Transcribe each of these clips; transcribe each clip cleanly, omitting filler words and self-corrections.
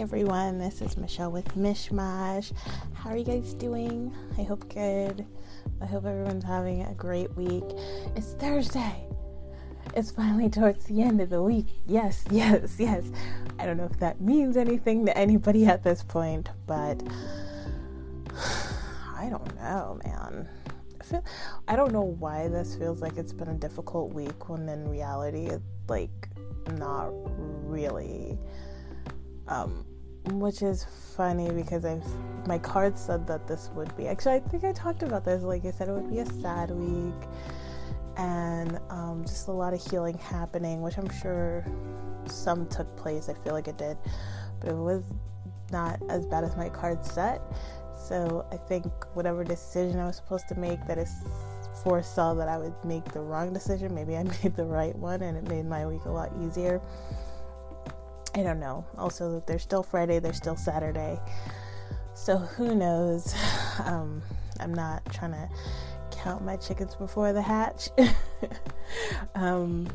everyone, this is Michelle with Mishmash. How are you guys doing? I hope good. I hope everyone's having a great week. It's Thursday. It's finally towards the end of the week. Yes. I don't know if that means anything to anybody at this point, but I don't know, man. I don't know why this feels like it's been a difficult week when in reality it's like not really. Which is funny because my card said that this would be. Actually, I think I talked about this. Like I said, it would be a sad week and just a lot of healing happening, which I'm sure some took place. I feel like it did, but it was not as bad as my card said. So I think whatever decision I was supposed to make, that is foresaw that I would make the wrong decision. Maybe I made the right one and it made my week a lot easier. I don't know. Also, there's still Friday, there's still Saturday. So who knows? I'm not trying to count my chickens before the hatch. But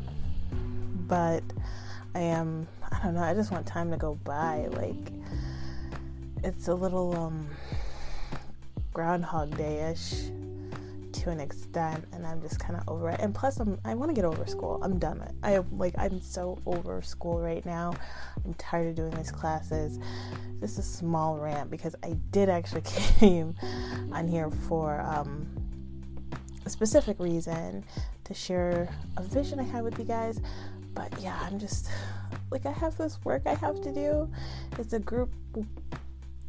I don't know, I just want time to go by. Like, it's a little Groundhog Day-ish to an extent, and I'm just kind of over it. And plus, I want to get over school. I'm done. I'm so over school right now. I'm tired of doing these classes. This is a small rant because I did actually came on here for a specific reason to share a vision I had with you guys. But yeah, I'm just like, I have this work I have to do. It's a group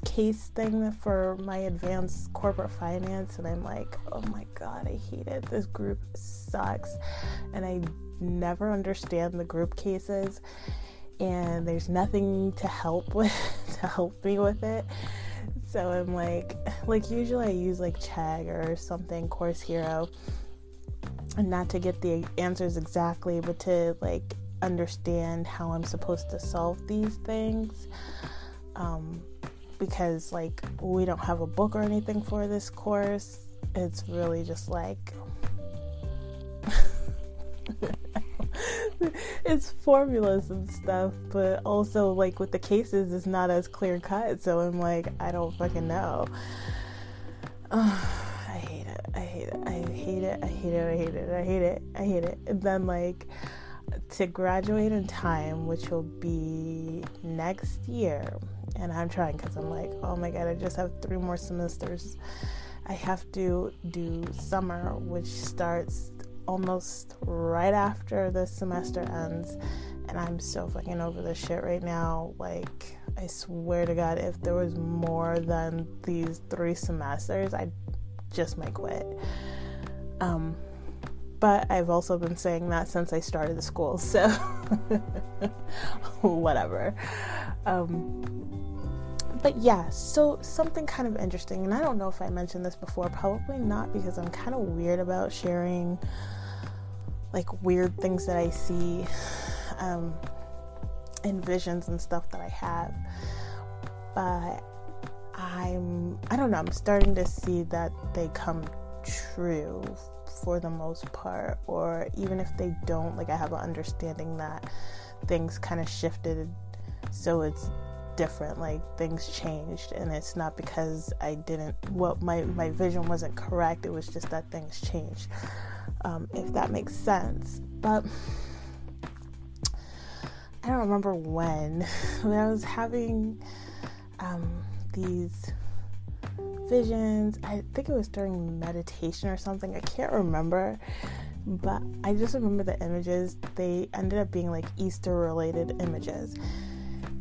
case thing for my advanced corporate finance, and I'm like, oh my god, I hate it. This group sucks, and I never understand the group cases, and there's nothing to help with to help me with it. So I'm like usually I use like Chegg or something, Course Hero, and not to get the answers exactly, but to like understand how I'm supposed to solve these things. Because like we don't have a book or anything for this course. It's really just like it's formulas and stuff, but also like with the cases it's not as clear cut, so I'm like, I don't fucking know. I hate it. And then like to graduate in time, which will be next year, and I'm trying because I'm like, oh my god, I just have 3 more semesters. I have to do summer, which starts almost right after the semester ends, and I'm so fucking over this shit right now. Like, I swear to god, if there was more than these 3 semesters, I just might quit. But I've also been saying that since I started the school, so whatever. But yeah, so something kind of interesting, and I don't know if I mentioned this before, probably not, because I'm kind of weird about sharing like weird things that I see and visions and stuff that I have. But I don't know, I'm starting to see that they come true for the most part, or even if they don't, like I have an understanding that things kind of shifted, so it's different, like things changed, and it's not because I didn't, well, my vision wasn't correct, it was just that things changed, if that makes sense. But I don't remember when I was having these visions. I think it was during meditation or something, I can't remember, but I just remember the images, they ended up being like Easter related images,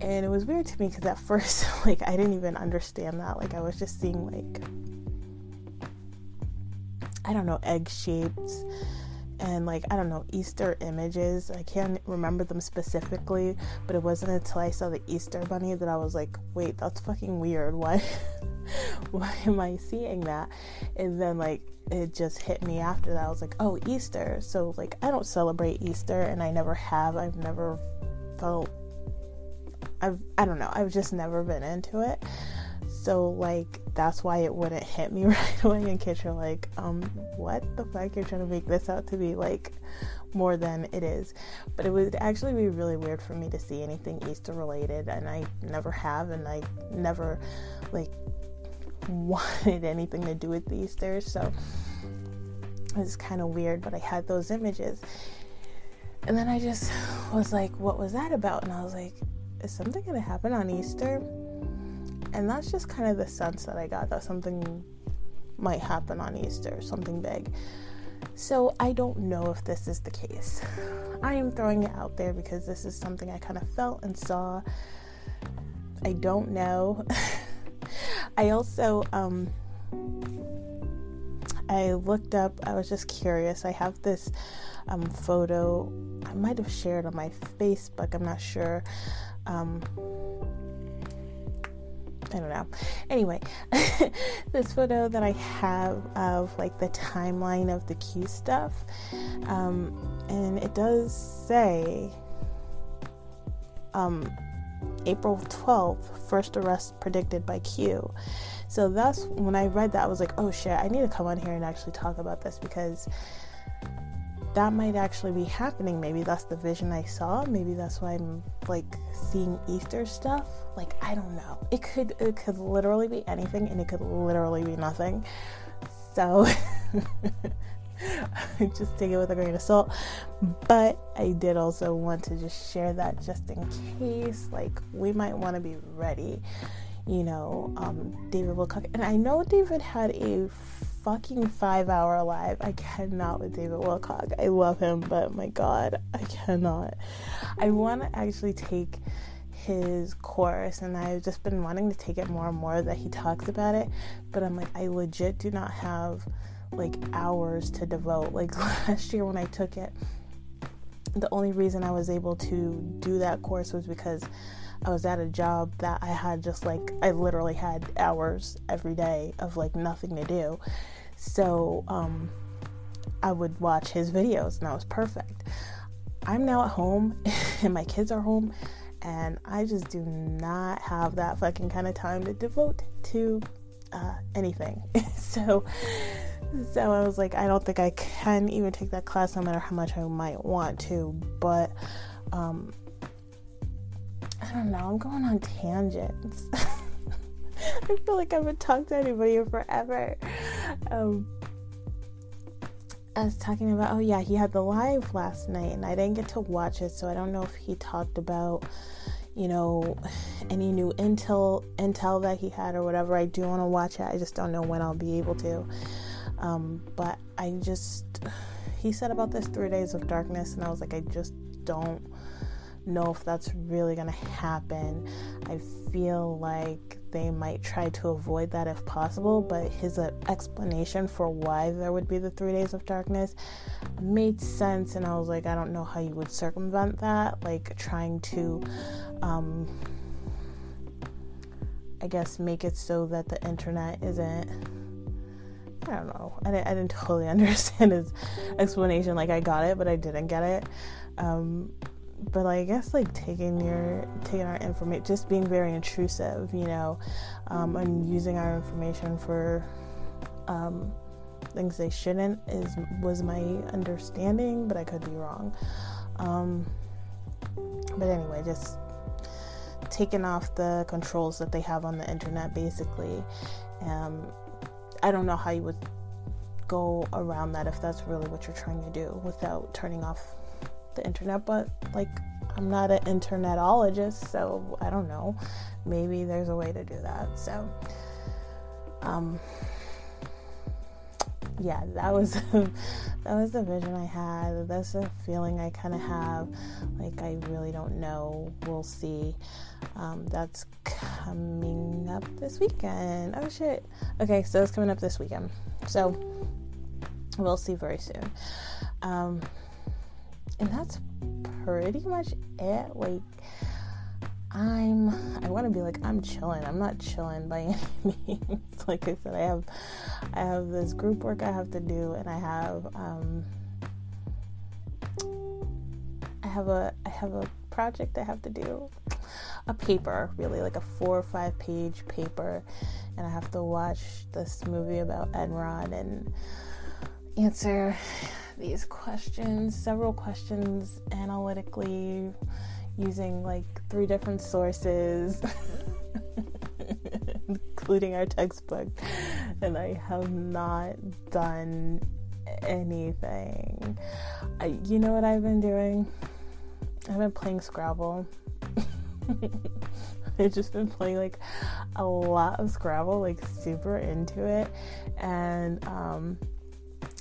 and it was weird to me because at first, like, I didn't even understand that, like I was just seeing like, I don't know, egg shapes and like, I don't know, Easter images. I can't remember them specifically, but it wasn't until I saw the Easter bunny that I was like, wait, that's fucking weird. Why am I seeing that? And then like it just hit me after that, I was like, oh, Easter. So like I don't celebrate Easter, and I never have. I've never felt, I don't know, I've just never been into it. So, like, that's why it wouldn't hit me right away, and kids are like, what the fuck? You're trying to make this out to be, like, more than it is. But it would actually be really weird for me to see anything Easter related, and I never have, and I never, like, wanted anything to do with Easter, so it's kind of weird, but I had those images. And then I just was like, what was that about? And I was like, is something going to happen on Easter? And that's just kind of the sense that I got, that something might happen on Easter, something big. So I don't know if this is the case. I am throwing it out there because this is something I kind of felt and saw. I don't know. I also, I looked up, I was just curious. I have this photo I might have shared on my Facebook, I'm not sure. I don't know. Anyway, this photo that I have of, like, the timeline of the Q stuff, and it does say April 12th, first arrest predicted by Q. So that's when I read that, I was like, oh shit, I need to come on here and actually talk about this, because that might actually be happening. Maybe that's the vision I saw. Maybe that's why I'm, like, seeing Easter stuff. Like, I don't know. It could literally be anything, and it could literally be nothing. So just take it with a grain of salt. But I did also want to just share that, just in case. Like, we might want to be ready. You know, David Wilcock. And I know David had a fucking 5-hour live. I cannot with David Wilcock. I love him, but my God, I cannot. I want to actually take his course, and I've just been wanting to take it more and more that he talks about it, but I'm like, I legit do not have, like, hours to devote. Like, last year when I took it, the only reason I was able to do that course was because I was at a job that I had just, like, I literally had hours every day of, like, nothing to do. So, I would watch his videos, and that was perfect. I'm now at home, and my kids are home, and I just do not have that fucking kind of time to devote to, anything. So I was like, I don't think I can even take that class, no matter how much I might want to, but, I don't know, I'm going on tangents. I feel like I haven't talked to anybody in forever. I was talking about, oh yeah, he had the live last night, and I didn't get to watch it, so I don't know if he talked about, you know, any new intel that he had or whatever. I do want to watch it, I just don't know when I'll be able to. But I just, he said about this 3 days of darkness, and I was like, I just don't know if that's really gonna happen. I feel like they might try to avoid that if possible, but his explanation for why there would be the 3 days of darkness made sense, and I was like, I don't know how you would circumvent that, like, trying to I guess make it so that the internet isn't, I don't know, I didn't totally understand his explanation. Like, I got it, but I didn't get it. But I guess, like, taking our information, just being very intrusive, you know, and using our information for things they shouldn't was my understanding, but I could be wrong. But anyway, just taking off the controls that they have on the internet, basically. I don't know how you would go around that if that's really what you're trying to do without turning off the internet, but, like, I'm not an internetologist, so I don't know, maybe there's a way to do that. So yeah, that was the vision I had. That's a feeling I kind of have. Like, I really don't know, we'll see. That's coming up this weekend. Oh shit, okay, so it's coming up this weekend, so we'll see very soon. And that's pretty much it. Like, I want to be like, I'm chilling. I'm not chilling by any means. Like I said, I have this group work I have to do, and I have a project I have to do. a paper, really, like a 4 or 5 page paper, and I have to watch this movie about Enron and answer these questions, several questions analytically, using like 3 different sources, including our textbook, and I have not done anything. You know what I've been doing? I've been playing Scrabble. I've just been playing like a lot of Scrabble, like super into it, and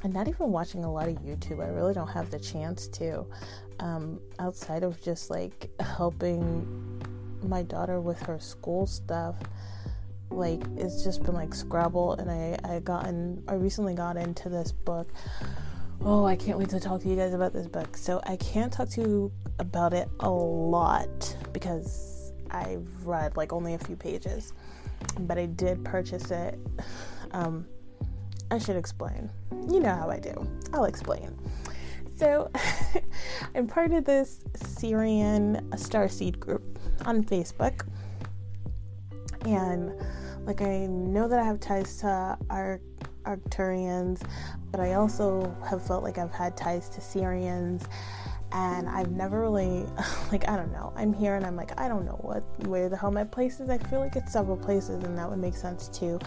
not even watching a lot of YouTube. I really don't have the chance to, outside of just like helping my daughter with her school stuff. Like, it's just been like Scrabble, and I recently got into this book. Oh, I can't wait to talk to you guys about this book. So I can't talk to you about it a lot because I've read like only a few pages, but I did purchase it. I should explain. You know how I do. I'll explain. So I'm part of this Syrian Starseed group on Facebook. And like, I know that I have ties to Arcturians, but I also have felt like I've had ties to Sirians, and I've never really, like, I don't know. I'm here and I'm like, I don't know where the hell my place is. I feel like it's several places, and that would make sense too.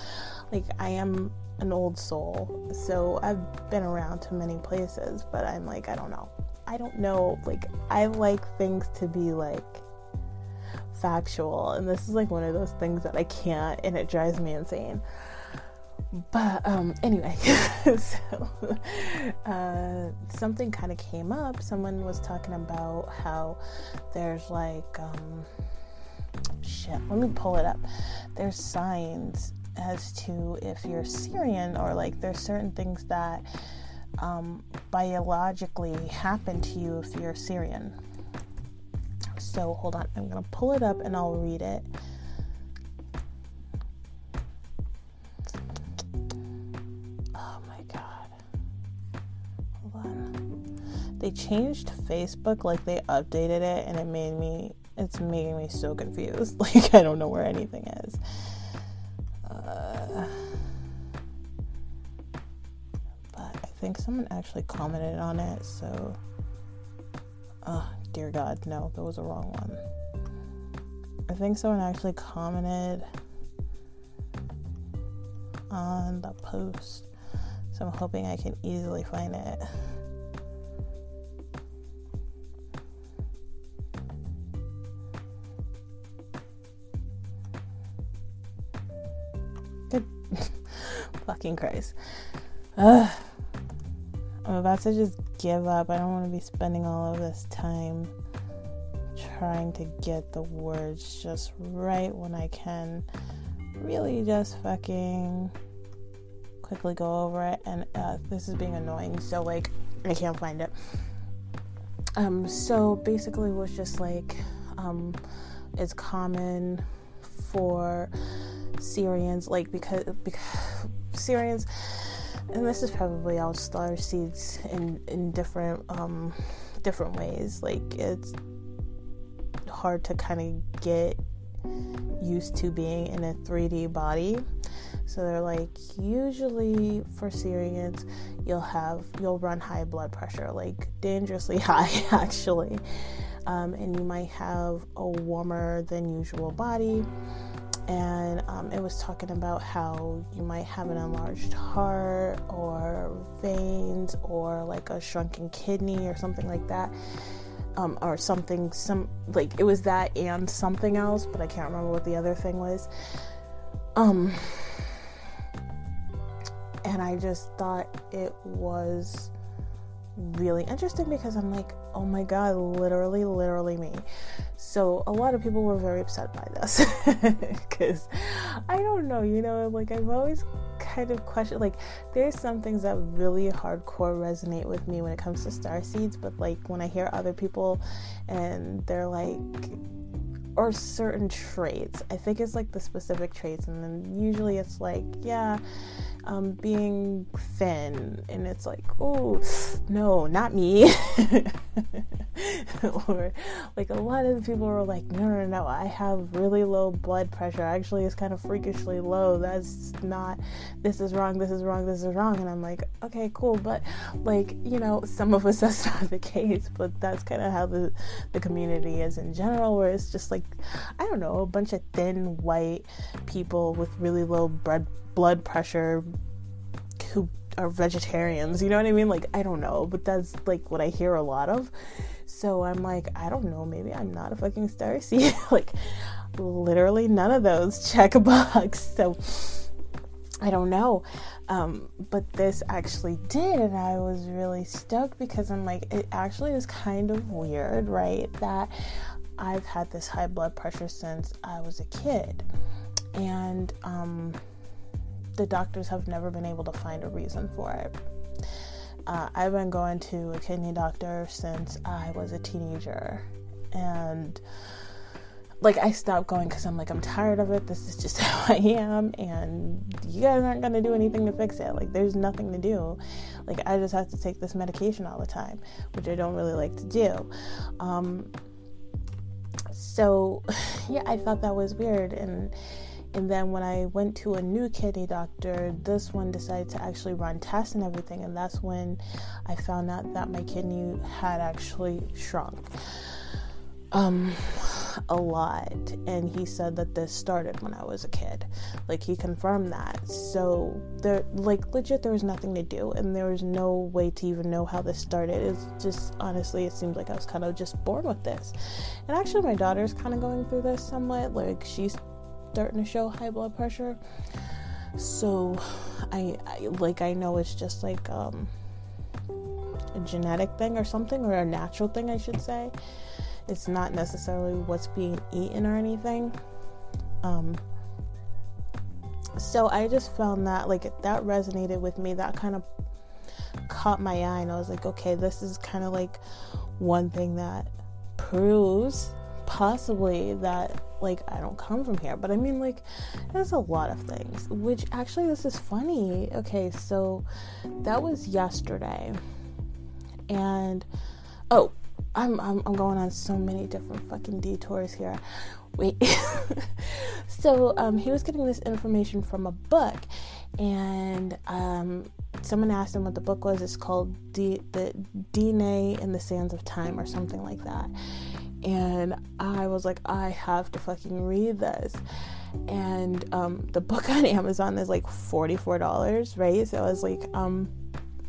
Like, I am an old soul, so I've been around to many places, but I'm like, I don't know. Like, I like things to be like factual, and this is like one of those things that I can't, and it drives me insane. But anyway, so something kind of came up. Someone was talking about how there's like let me pull it up. There's signs as to if you're Syrian, or like there's certain things that biologically happen to you if you're Syrian. So hold on, I'm gonna pull it up and I'll read it. Oh my god. Hold on. They changed Facebook, like they updated it, and it's making me so confused. Like, I don't know where anything is. But I think someone actually commented on it, so dear God, no, that was the wrong one. I think someone actually commented on the post, so I'm hoping I can easily find it. Good fucking Christ. I'm about to just give up. I don't want to be spending all of this time trying to get the words just right when I can really just fucking quickly go over it, and this is being annoying, so like I can't find it. So basically it was just like it's common for Syrians, like because Syrians, and this is probably all star seeds in different ways. Like, it's hard to kind of get used to being in a 3D body. So they're like, usually for Syrians, you'll run high blood pressure, like dangerously high actually, and you might have a warmer than usual body. And it was talking about how you might have an enlarged heart or veins or like a shrunken kidney or something like that, or something, some, like it was that and something else, but I can't remember what the other thing was. And I just thought it was really interesting because I'm like, oh my god, literally me. So a lot of people were very upset by this because I don't know, you know, like I've always kind of questioned, like there's some things that really hardcore resonate with me when it comes to starseeds, but like when I hear other people and they're like, or certain traits, I think it's like the specific traits, and then usually it's like, yeah, being thin, and it's like, oh no, not me. Or like a lot of people were like, no, I have really low blood pressure. Actually, it's kind of freakishly low. That's not, this is wrong. And I'm like, okay, cool. But like, you know, some of us, that's not the case, but that's kind of how the community is in general, where it's just like, I don't know, a bunch of thin white people with really low blood pressure who are vegetarians, you know what I mean? Like, I don't know, but that's like what I hear a lot of. So I'm like, I don't know, maybe I'm not a fucking starseed. Like, literally none of those check a box. So I don't know. But this actually did, and I was really stoked, because I'm like, it actually is kind of weird, right? That I've had this high blood pressure since I was a kid, and the doctors have never been able to find a reason for it. I've been going to a kidney doctor since I was a teenager, and like, I stopped going because I'm like, I'm tired of it. This is just how I am, and you guys aren't going to do anything to fix it. Like, there's nothing to do. Like, I just have to take this medication all the time, which I don't really like to do. So yeah, I thought that was weird. And then when I went to a new kidney doctor, this one decided to actually run tests and everything, and that's when I found out that my kidney had actually shrunk a lot. And he said that this started when I was a kid. Like, he confirmed that. So there, like, legit, there was nothing to do, and there was no way to even know how this started. It's just, honestly, it seems like I was kind of just born with this. And actually, my daughter's kind of going through this somewhat. Like, she's starting to show high blood pressure, so I like, I know it's just like a genetic thing or something, or a natural thing, I should say. It's not necessarily what's being eaten or anything. So I just found that, like, that resonated with me. That kind of caught my eye, and I was like, okay, this is kind of like one thing that proves possibly that, like, I don't come from here. But I mean, like, there's a lot of things, which actually, this is funny. Okay, so that was yesterday, and oh, I'm going on so many different fucking detours here. Wait. So he was getting this information from a book, and someone asked him what the book was. It's called the DNA in the Sands of Time, or something like that. And I was like, I have to fucking read this. And the book on Amazon is like $44, right? So I was like,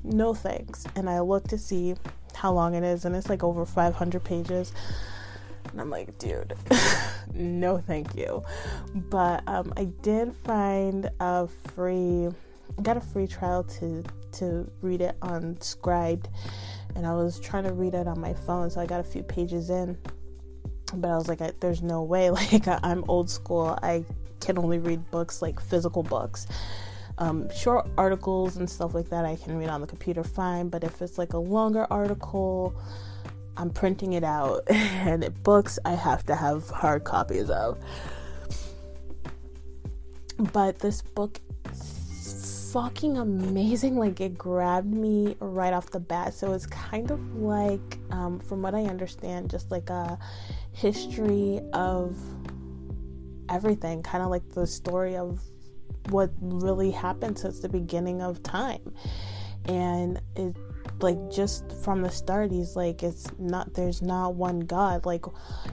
no thanks. And I looked to see how long it is, and it's like over 500 pages. And I'm like, dude, no thank you. But I did find a free trial to read it on Scribd, and I was trying to read it on my phone, so I got a few pages in. But I was like, there's no way. Like, I'm old school. I can only read books, like physical books. Short articles and stuff like that I can read on the computer fine, but if it's like a longer article, I'm printing it out. And books, I have to have hard copies of. But this book is fucking amazing. Like, it grabbed me right off the bat. So it's kind of like, from what I understand, just like a history of everything, kind of like the story of what really happened since the beginning of time. And it, like, just from the start, he's like, it's not, there's not one God, like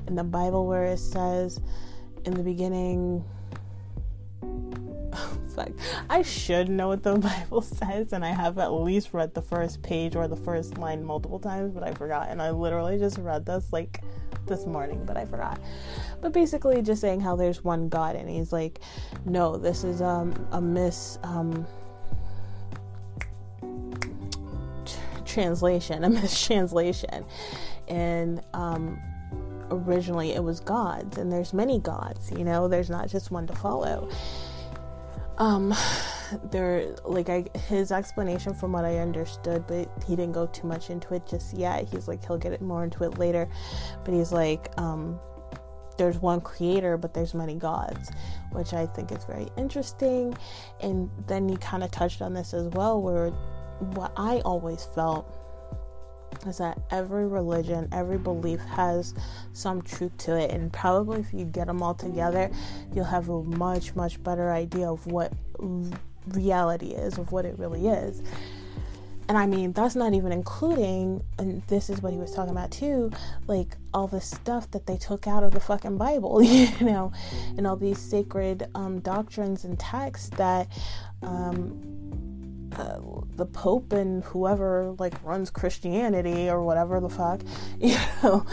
in the Bible where it says in the beginning. Fuck, I should know what the Bible says, and I have at least read the first page or the first line multiple times, but I forgot. And I literally just read this like this morning, but I forgot. But basically just saying how there's one God, and he's like, no, this is a mistranslation. And originally it was gods, and there's many gods, you know, there's not just one to follow. There, like, his explanation from what I understood, but he didn't go too much into it just yet. He's like, he'll get more into it later, but he's like, there's one creator, but there's many gods, which I think is very interesting. And then he kind of touched on this as well, where what I always felt is that every religion, every belief has some truth to it, and probably if you get them all together, you'll have a much better idea of what reality is, of what it really is. And I mean, that's not even including, and this is what he was talking about too, like all the stuff that they took out of the fucking Bible, you know, and all these sacred doctrines and texts that the Pope and whoever like runs Christianity or whatever the fuck, you know,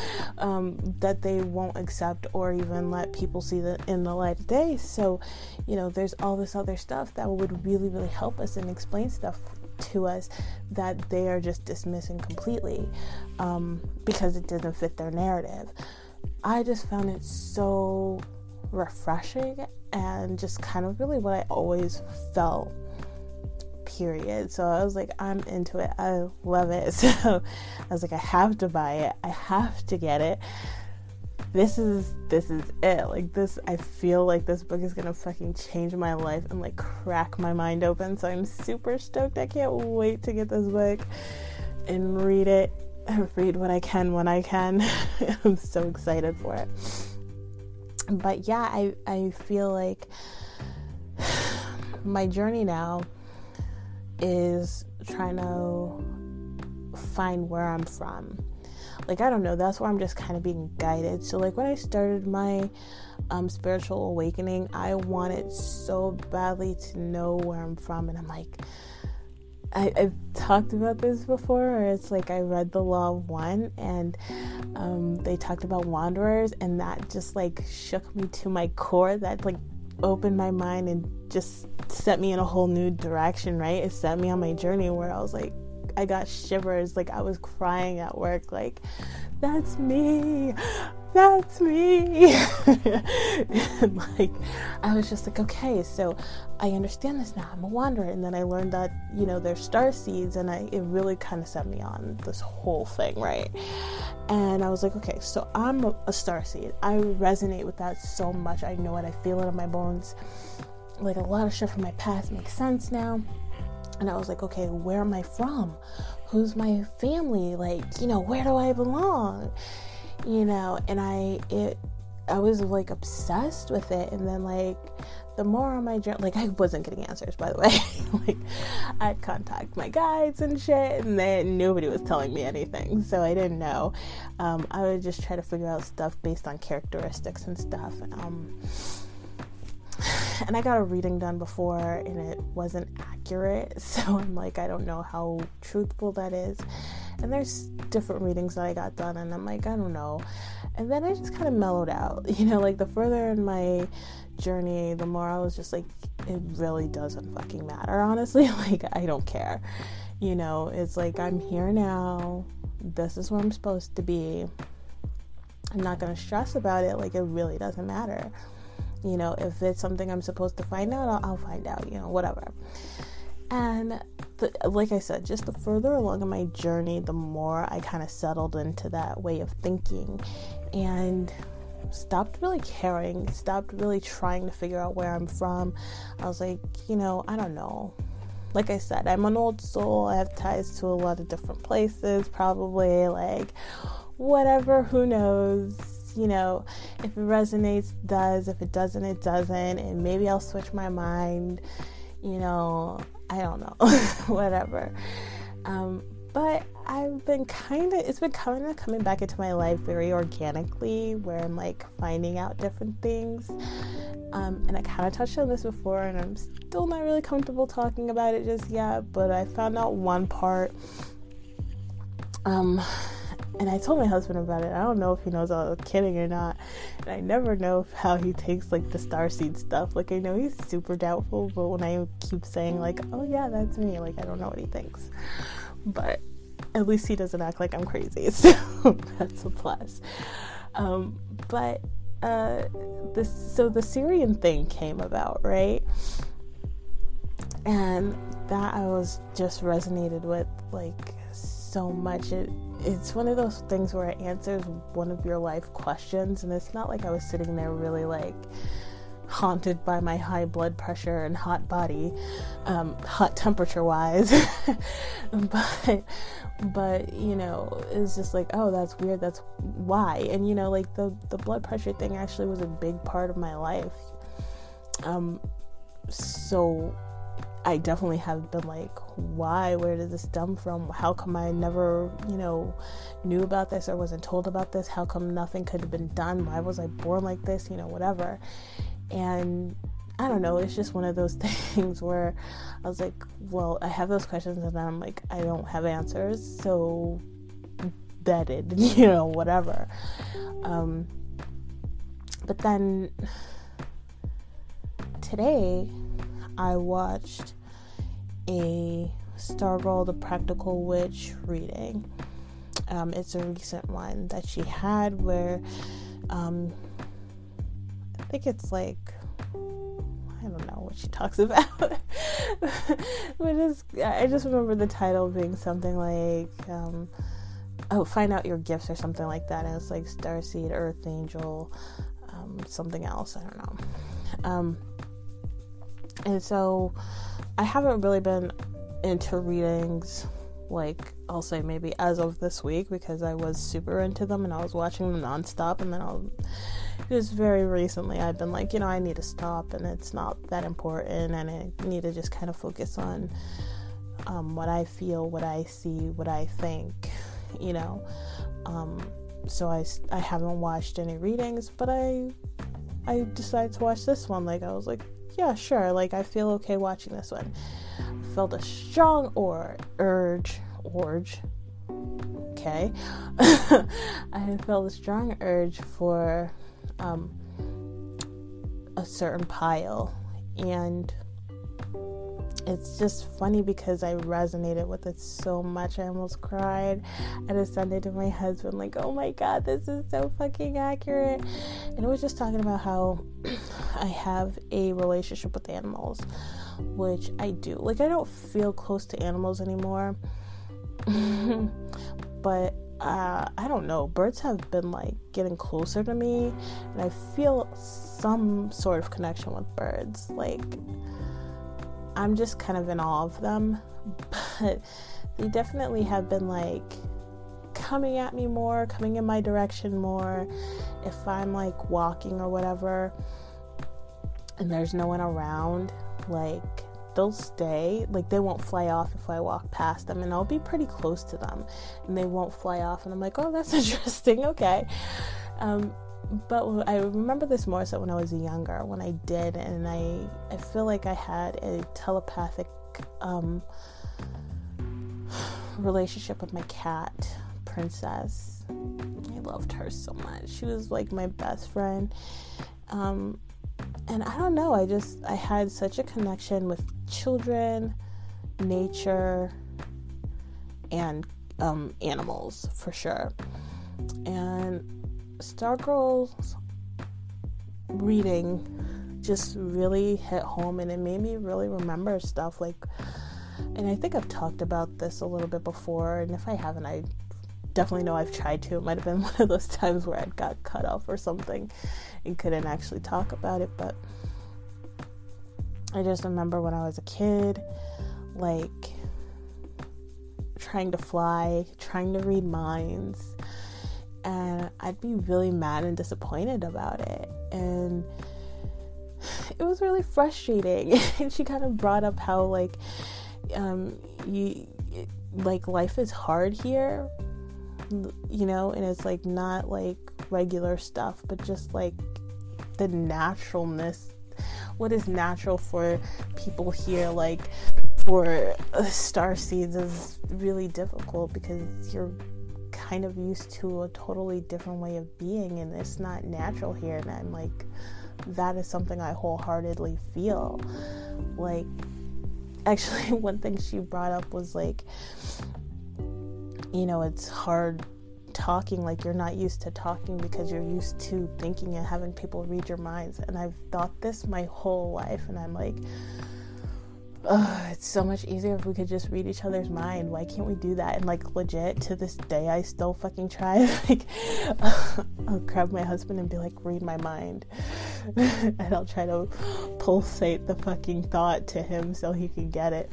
that they won't accept or even let people see in the light of day. So, you know, there's all this other stuff that would really help us and explain stuff to us that they are just dismissing completely because it doesn't fit their narrative. I just found it so refreshing and just kind of really what I always felt, period. So I was like, I'm into it, I love it. So I was like, I have to buy it, I have to get it, this is it, like this, I feel like this book is gonna fucking change my life and like crack my mind open. So I'm super stoked, I can't wait to get this book and read it, read what I can when I can. I'm so excited for it. But yeah, I feel like my journey now is trying to find where I'm from. Like, I don't know, that's where I'm just kind of being guided. So like when I started my spiritual awakening, I wanted so badly to know where I'm from, and I'm like, I've talked about this before, or it's like I read The Law of One, and they talked about wanderers, and that just like shook me to my core. That like opened my mind and just set me in a whole new direction, right? It set me on my journey where I was like, I got shivers, like I was crying at work, like that's me. And like I was just like, okay, so I understand this now, I'm a wanderer. And then I learned that, you know, they're star seeds, and it really kind of set me on this whole thing, right? And I was like, okay, so I'm a star seed, I resonate with that so much, I know it, I feel it in my bones, like a lot of shit from my past makes sense now. And I was like, okay, where am I from? Who's my family? Like, you know, where do I belong? You know, and I was like obsessed with it. And then like the more on my journey, like I wasn't getting answers, by the way. Like I'd contact my guides and shit, and then nobody was telling me anything, so I didn't know. I would just try to figure out stuff based on characteristics and stuff. And I got a reading done before, and it wasn't accurate, so I'm like, I don't know how truthful that is. And there's different readings that I got done, and I'm like, I don't know. And then I just kind of mellowed out, you know, like the further in my journey, the more I was just like, it really doesn't fucking matter, honestly. Like, I don't care, you know, it's like, I'm here now, this is where I'm supposed to be, I'm not gonna stress about it, like it really doesn't matter. You know, if it's something I'm supposed to find out, I'll find out, you know, whatever. And like I said, just the further along in my journey, the more I kind of settled into that way of thinking and stopped really caring, stopped really trying to figure out where I'm from. I was like, you know, I don't know. Like I said, I'm an old soul. I have ties to a lot of different places, probably, like, whatever, who knows. You know, if it resonates, does, if it doesn't, it doesn't, and maybe I'll switch my mind, you know, I don't know. Whatever. But I've been kind of, it's been kind of coming back into my life very organically, where I'm like finding out different things, and I kind of touched on this before, and I'm still not really comfortable talking about it just yet, but I found out one part, and I told my husband about it. I don't know if he knows I was kidding or not. And I never know how he takes, like, the starseed stuff. Like, I know he's super doubtful, but when I keep saying, like, oh, yeah, that's me, like, I don't know what he thinks. But at least he doesn't act like I'm crazy, so that's a plus. So the Sirian thing came about, right? And that I was just resonated with, like, so much. It's one of those things where it answers one of your life questions, and it's not like I was sitting there really like haunted by my high blood pressure and hot body, hot temperature wise. but you know, it's just like, oh, that's weird, that's why. And you know, like the blood pressure thing actually was a big part of my life. So I definitely have been like, why? Where did this stem from? How come I never, you know, knew about this or wasn't told about this? How come nothing could have been done? Why was I born like this? You know, whatever. And I don't know, it's just one of those things where I was like, well, I have those questions and then I'm like, I don't have answers, so bedded, you know, whatever. But then today I watched a Stargirl The Practical Witch reading. It's a recent one that she had where I think it's like, I don't know what she talks about. I just remember the title being something like find out your gifts or something like that, and it's like Starseed, Earth Angel, something else, I don't know. And so I haven't really been into readings, like, I'll say maybe as of this week, because I was super into them and I was watching them nonstop, and then just very recently I've been like, you know, I need to stop and it's not that important, and I need to just kind of focus on what I feel, what I see, what I think, you know. So I haven't watched any readings, but I decided to watch this one. Like, I was like, yeah, sure, like, I feel okay watching this one. I felt a strong urge for a certain pile, and it's just funny because I resonated with it so much. I almost cried. I just sent it to my husband like, oh my god, this is so fucking accurate. And it was just talking about how I have a relationship with animals, which I do. Like, I don't feel close to animals anymore. But I don't know, birds have been like getting closer to me, and I feel some sort of connection with birds. Like, I'm just kind of in awe of them, but they definitely have been like coming at me more, coming in my direction more. If I'm like walking or whatever and there's no one around, like, they'll stay, like, they won't fly off if I walk past them, and I'll be pretty close to them and they won't fly off, and I'm like, oh, that's interesting, okay. But I remember this more so when I was younger, when I did, and I feel like I had a telepathic relationship with my cat, Princess. I loved her so much. She was like my best friend. And I don't know, I had such a connection with children, nature, and animals, for sure. And Stargirl's reading just really hit home, and it made me really remember stuff. Like, and I think I've talked about this a little bit before, and if I haven't, I definitely know I've tried to. It might have been one of those times where I got cut off or something and couldn't actually talk about it, but I just remember when I was a kid, like, trying to fly, trying to read minds, and I'd be really mad and disappointed about it, and it was really frustrating. And she kind of brought up how, like, life is hard here, you know, and it's like not like regular stuff, but just like the naturalness, what is natural for people here, like for starseeds, is really difficult because you're kind of used to a totally different way of being, and it's not natural here. And I'm like, that is something I wholeheartedly feel. Like, actually, one thing she brought up was like, you know, it's hard talking, like, you're not used to talking because you're used to thinking and having people read your minds. And I've thought this my whole life, and I'm like, It's so much easier if we could just read each other's mind. Why can't we do that? And like legit to this day I still fucking try. Like I'll grab my husband and be like, read my mind. And I'll try to pulsate the fucking thought to him so he can get it.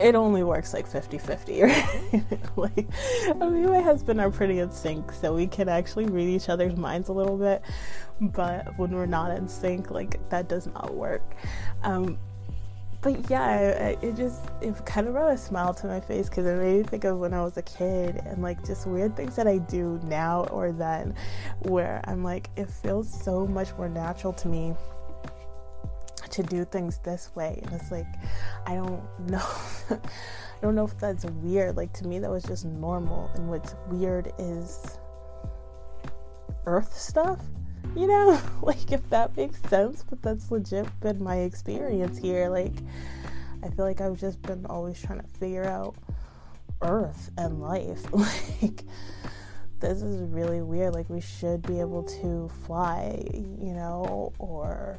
It only works like 50-50, right? Like, I mean, my husband are pretty in sync, so we can actually read each other's minds a little bit, but when we're not in sync, like, that does not work. But yeah, it kind of brought a smile to my face, because it made me think of when I was a kid, and like, just weird things that I do now or then, where I'm like, it feels so much more natural to me to do things this way. And it's like, I don't know if that's weird. Like, to me that was just normal, and what's weird is earth stuff, you know? Like, if that makes sense. But that's legit been my experience here. Like, I feel like I've just been always trying to figure out earth and life. Like, this is really weird. Like, we should be able to fly, you know, or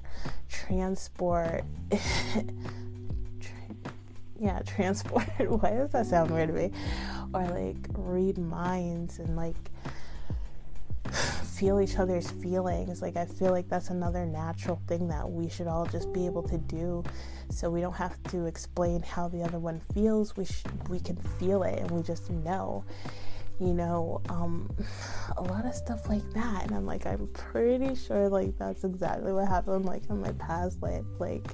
transport. Transport. Why does that sound weird to me? Or like read minds and like feel each other's feelings. Like, I feel like that's another natural thing that we should all just be able to do, so we don't have to explain how the other one feels. We can feel it, and we just know. You know, a lot of stuff like that. And I'm like, I'm pretty sure, like, that's exactly what happened, like, in my past life. Like,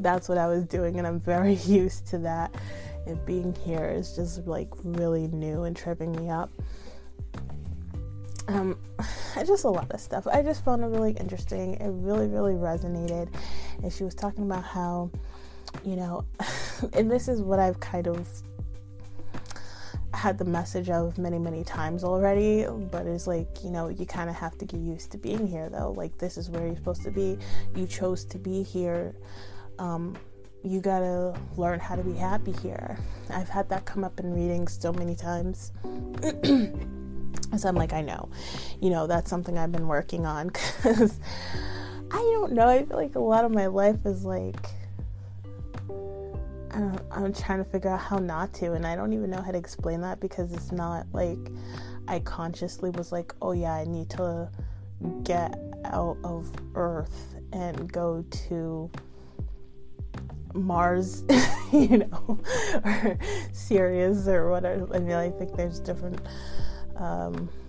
that's what I was doing, and I'm very used to that. And being here is just, like, really new and tripping me up. Just a lot of stuff. I just found it really interesting. It really, really resonated. And she was talking about how, you know, and this is what I've kind of had the message of many, many times already, but it's like, you know, you kind of have to get used to being here, though. Like, this is where you're supposed to be. You chose to be here. You gotta learn how to be happy here. I've had that come up in readings so many times. So I'm like, I know, you know, that's something I've been working on, because I don't know, I feel like a lot of my life is like, I'm trying to figure out how not to, and I don't even know how to explain that, because it's not like I consciously was like, oh yeah, I need to get out of Earth and go to Mars, you know, or Sirius or whatever. I mean, I think there's different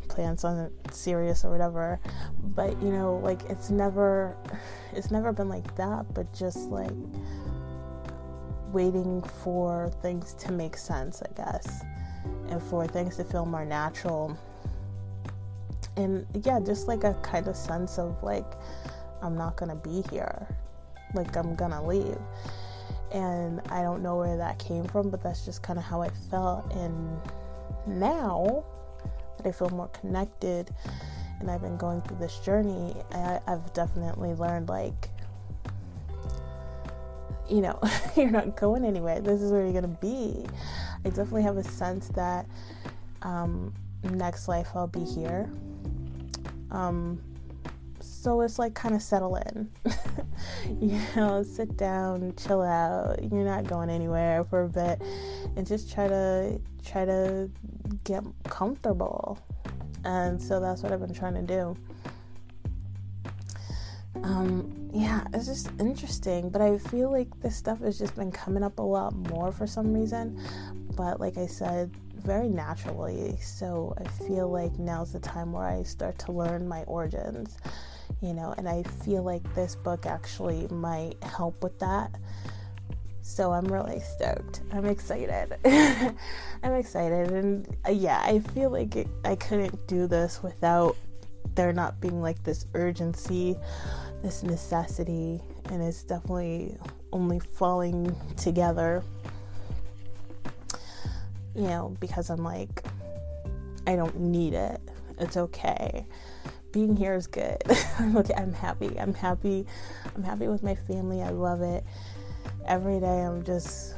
plants on Sirius or whatever, but you know, like, it's never been like that, but just like waiting for things to make sense, I guess, and for things to feel more natural. And yeah, just like a kind of sense of like, I'm not gonna be here, like, I'm gonna leave. And I don't know where that came from, but that's just kind of how I felt. And now that I feel more connected and I've been going through this journey, I've definitely learned, like, you know, you're not going anywhere. This is where you're gonna be. I definitely have a sense that next life I'll be here. So it's like kind of settle in. You know, sit down, chill out. You're not going anywhere for a bit, and just try to get comfortable. And so that's what I've been trying to do. Yeah, it's just interesting, but I feel like this stuff has just been coming up a lot more for some reason, but like I said, very naturally. So I feel like now's the time where I start to learn my origins, you know, and I feel like this book actually might help with that. So I'm really stoked. I'm excited. And yeah, I feel like I couldn't do this without there not being like this urgency, this necessity, and it's definitely only falling together, you know, because I'm like, I don't need it. It's okay. Being here is good. Okay, I'm happy with my family. I love it. Every day I'm just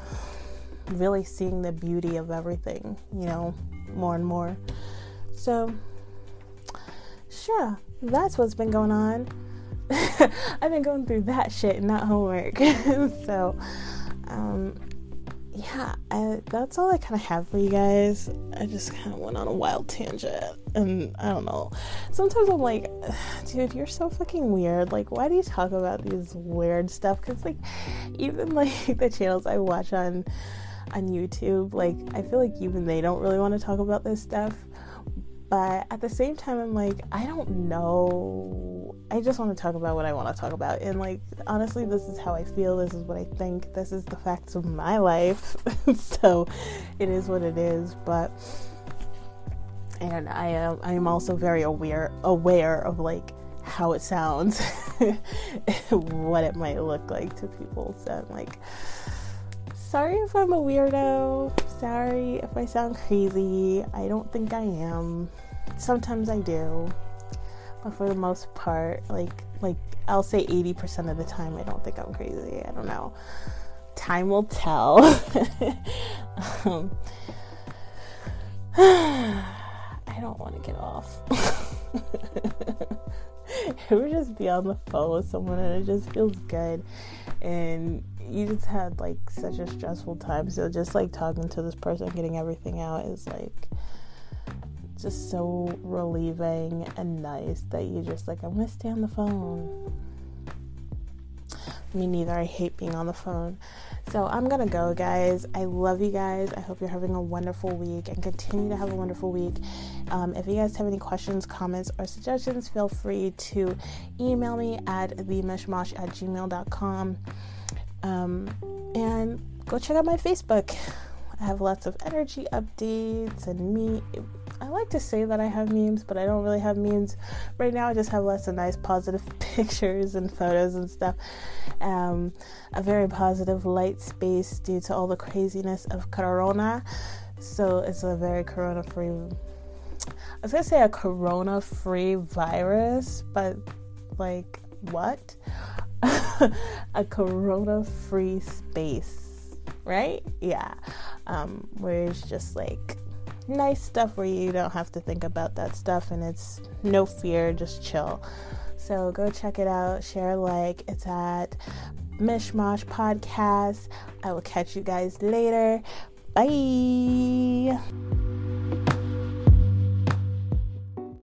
really seeing the beauty of everything, you know, more and more. So sure, that's what's been going on. I've been going through that shit, not homework. So, yeah, that's all I kind of have for you guys. I just kind of went on a wild tangent, and I don't know. Sometimes I'm like, dude, you're so fucking weird. Like, why do you talk about these weird stuff? Because, like, even, like, the channels I watch on YouTube, like, I feel like even they don't really want to talk about this stuff. But at the same time, I'm like, I don't know. I just want to talk about what I want to talk about. And, like, honestly, this is how I feel. This is what I think. This is the facts of my life. So it is what it is. But, and I am also very aware of, like, how it sounds, what it might look like to people. So I'm like, sorry if I'm a weirdo. Sorry if I sound crazy. I don't think I am. Sometimes I do. But for the most part, like I'll say 80% of the time I don't think I'm crazy. I don't know. Time will tell. I don't want to get off. It would just be on the phone with someone and it just feels good. And you just had, like, such a stressful time, so just, like, talking to this person, getting everything out is, like, just so relieving and nice that you just, like, I'm gonna stay on the phone. Me neither. I hate being on the phone. So I'm gonna go, guys. I love you guys. I hope you're having a wonderful week and continue to have a wonderful week. If you guys have any questions, comments, or suggestions, feel free to email me at themishmash@gmail.com. And go check out my Facebook. I have lots of energy updates and I like to say that I have memes, but I don't really have memes right now. I just have lots of nice positive pictures and photos and stuff. A very positive light space due to all the craziness of Corona. So it's a very corona-free virus, but, like, what? A corona-free space, right? Yeah. Where it's just, like, nice stuff where you don't have to think about that stuff, and it's no fear, just chill. So go check it out, share, like, it's at Mishmash Podcast. I will catch you guys later. Bye.